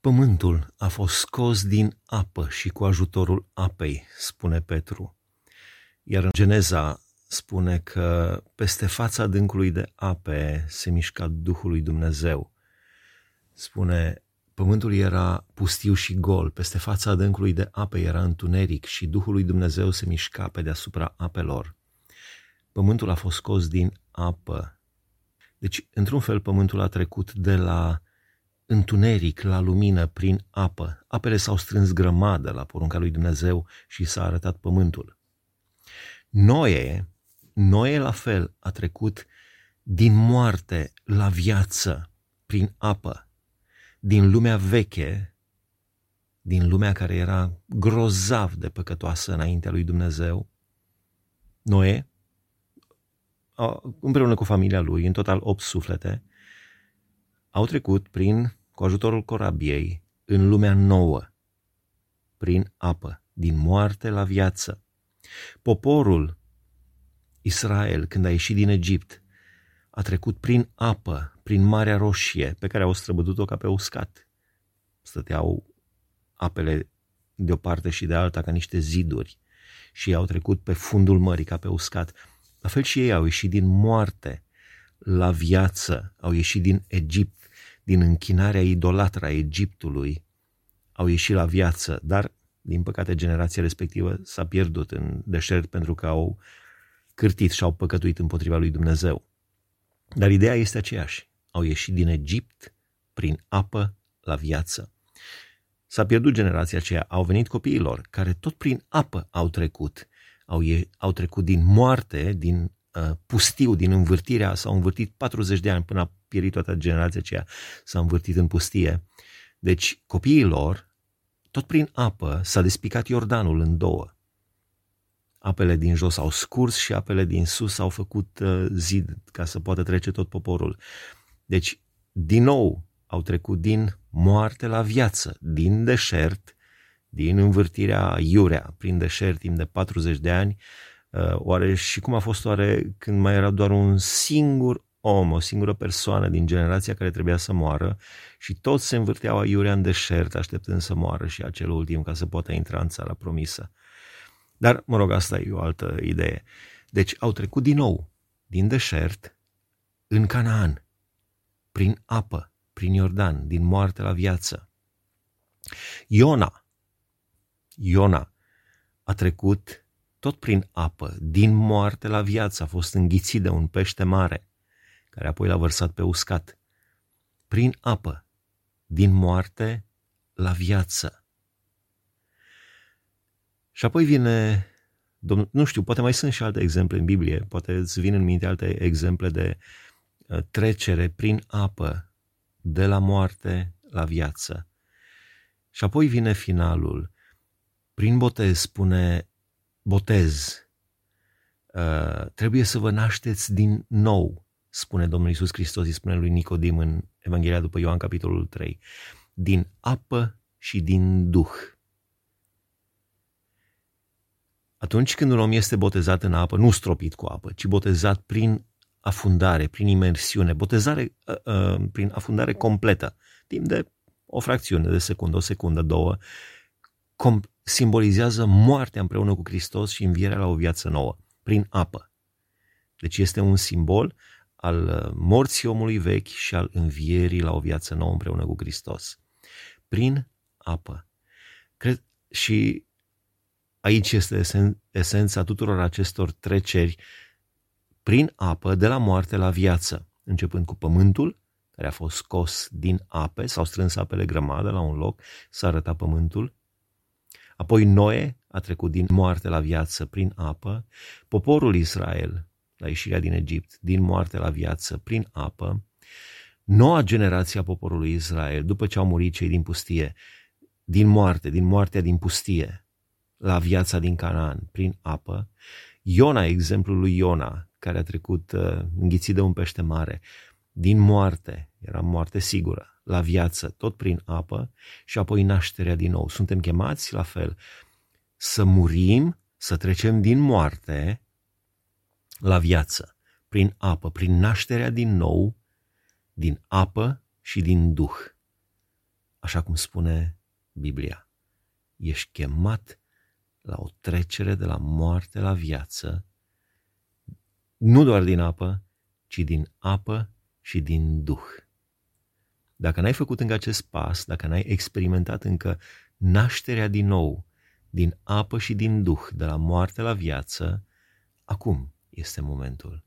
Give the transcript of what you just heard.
Pământul a fost scos din apă și cu ajutorul apei, spune Petru. Iar în Geneza spune că peste fața adâncului de ape se mișca Duhul lui Dumnezeu. Spune, pământul era pustiu și gol, peste fața adâncului de ape era întuneric și Duhul lui Dumnezeu se mișca pe deasupra apelor. Pământul a fost scos din apă. Deci, într-un fel, pământul a trecut de la întuneric la lumină prin apă. Apele s-au strâns grămadă la porunca lui Dumnezeu și s-a arătat pământul. Noe la fel a trecut din moarte la viață prin apă, din lumea veche, din lumea care era grozav de păcătoasă înaintea lui Dumnezeu. Noe, împreună cu familia lui, în total 8 suflete, au trecut cu ajutorul corabiei în lumea nouă, prin apă, din moarte la viață. Poporul Israel, când a ieșit din Egipt, a trecut prin apă, prin Marea Roșie, pe care au străbătut-o ca pe uscat. Stăteau apele de o parte și de alta ca niște ziduri și au trecut pe fundul mării ca pe uscat. La fel și ei au ieșit din moarte la viață, au ieșit din Egipt, din închinarea idolatră a Egiptului, au ieșit la viață, dar din păcate generația respectivă s-a pierdut în deșert pentru că au cârtit și au păcătuit împotriva lui Dumnezeu. Dar ideea este aceeași, au ieșit din Egipt prin apă la viață. S-a pierdut generația aceea, au venit copiilor care tot prin apă au trecut, au trecut din moarte, din pustiu, din învârtirea, s-au învârtit 40 de ani până a pierit toată generația aceea, s-a învârtit în pustie. Deci copiilor, tot prin apă, s-a despicat Iordanul în două. Apele din jos au scurs și apele din sus au făcut zid ca să poată trece tot poporul. Deci, din nou, au trecut din moarte la viață, din deșert, din învârtirea iurea, prin deșert timp de 40 de ani, oare și cum a fost oare când mai era doar un singur om, o singură persoană din generația care trebuia să moară și toți se învârteau aiurea în deșert așteptând să moară și acel ultim ca să poată intra în țara promisă. Dar, asta e o altă idee. Deci au trecut din nou din deșert în Canaan, prin apă, prin Iordan, din moarte la viață. Iona a trecut tot prin apă, din moarte la viață, a fost înghițit de un pește mare, care apoi l-a vărsat pe uscat. Prin apă, din moarte la viață. Și apoi vine, nu știu, poate mai sunt și alte exemple în Biblie, poate îți vin în minte alte exemple de trecere prin apă, de la moarte la viață. Și apoi vine finalul. Prin botez spune, trebuie să vă nașteți din nou, spune Domnul Iisus Hristos, îi spune lui Nicodim în Evanghelia după Ioan, capitolul 3, din apă și din Duh. Atunci când un om este botezat în apă, nu stropit cu apă, ci botezat prin afundare, prin imersiune, botezare prin afundare completă, timp de o fracțiune de secundă, o secundă, două, simbolizează moartea împreună cu Hristos și învierea la o viață nouă, prin apă. Deci este un simbol al morții omului vechi și al învierii la o viață nouă împreună cu Hristos. Prin apă. Cred, și aici este esența tuturor acestor treceri prin apă de la moarte la viață, începând cu pământul, care a fost scos din ape, s-au strâns apele grămadă la un loc, s-a arătat pământul. Apoi Noe a trecut din moarte la viață prin apă, poporul Israel la ieșirea din Egipt, din moarte la viață prin apă, noua generație a poporului Israel, după ce au murit cei din pustie, din moartea din pustie, la viața din Canaan, prin apă, Iona, exemplul lui Iona, care a trecut înghițit de un pește mare, din moarte, era moarte sigură, la viață, tot prin apă, și apoi nașterea din nou. Suntem chemați la fel să murim, să trecem din moarte la viață, prin apă, prin nașterea din nou, din apă și din Duh. așa cum spune Biblia. Ești chemat la o trecere de la moarte la viață, nu doar din apă, ci din apă și din Duh. Dacă n-ai făcut încă acest pas, dacă n-ai experimentat încă nașterea din nou, din apă și din Duh, de la moarte la viață, acum este momentul.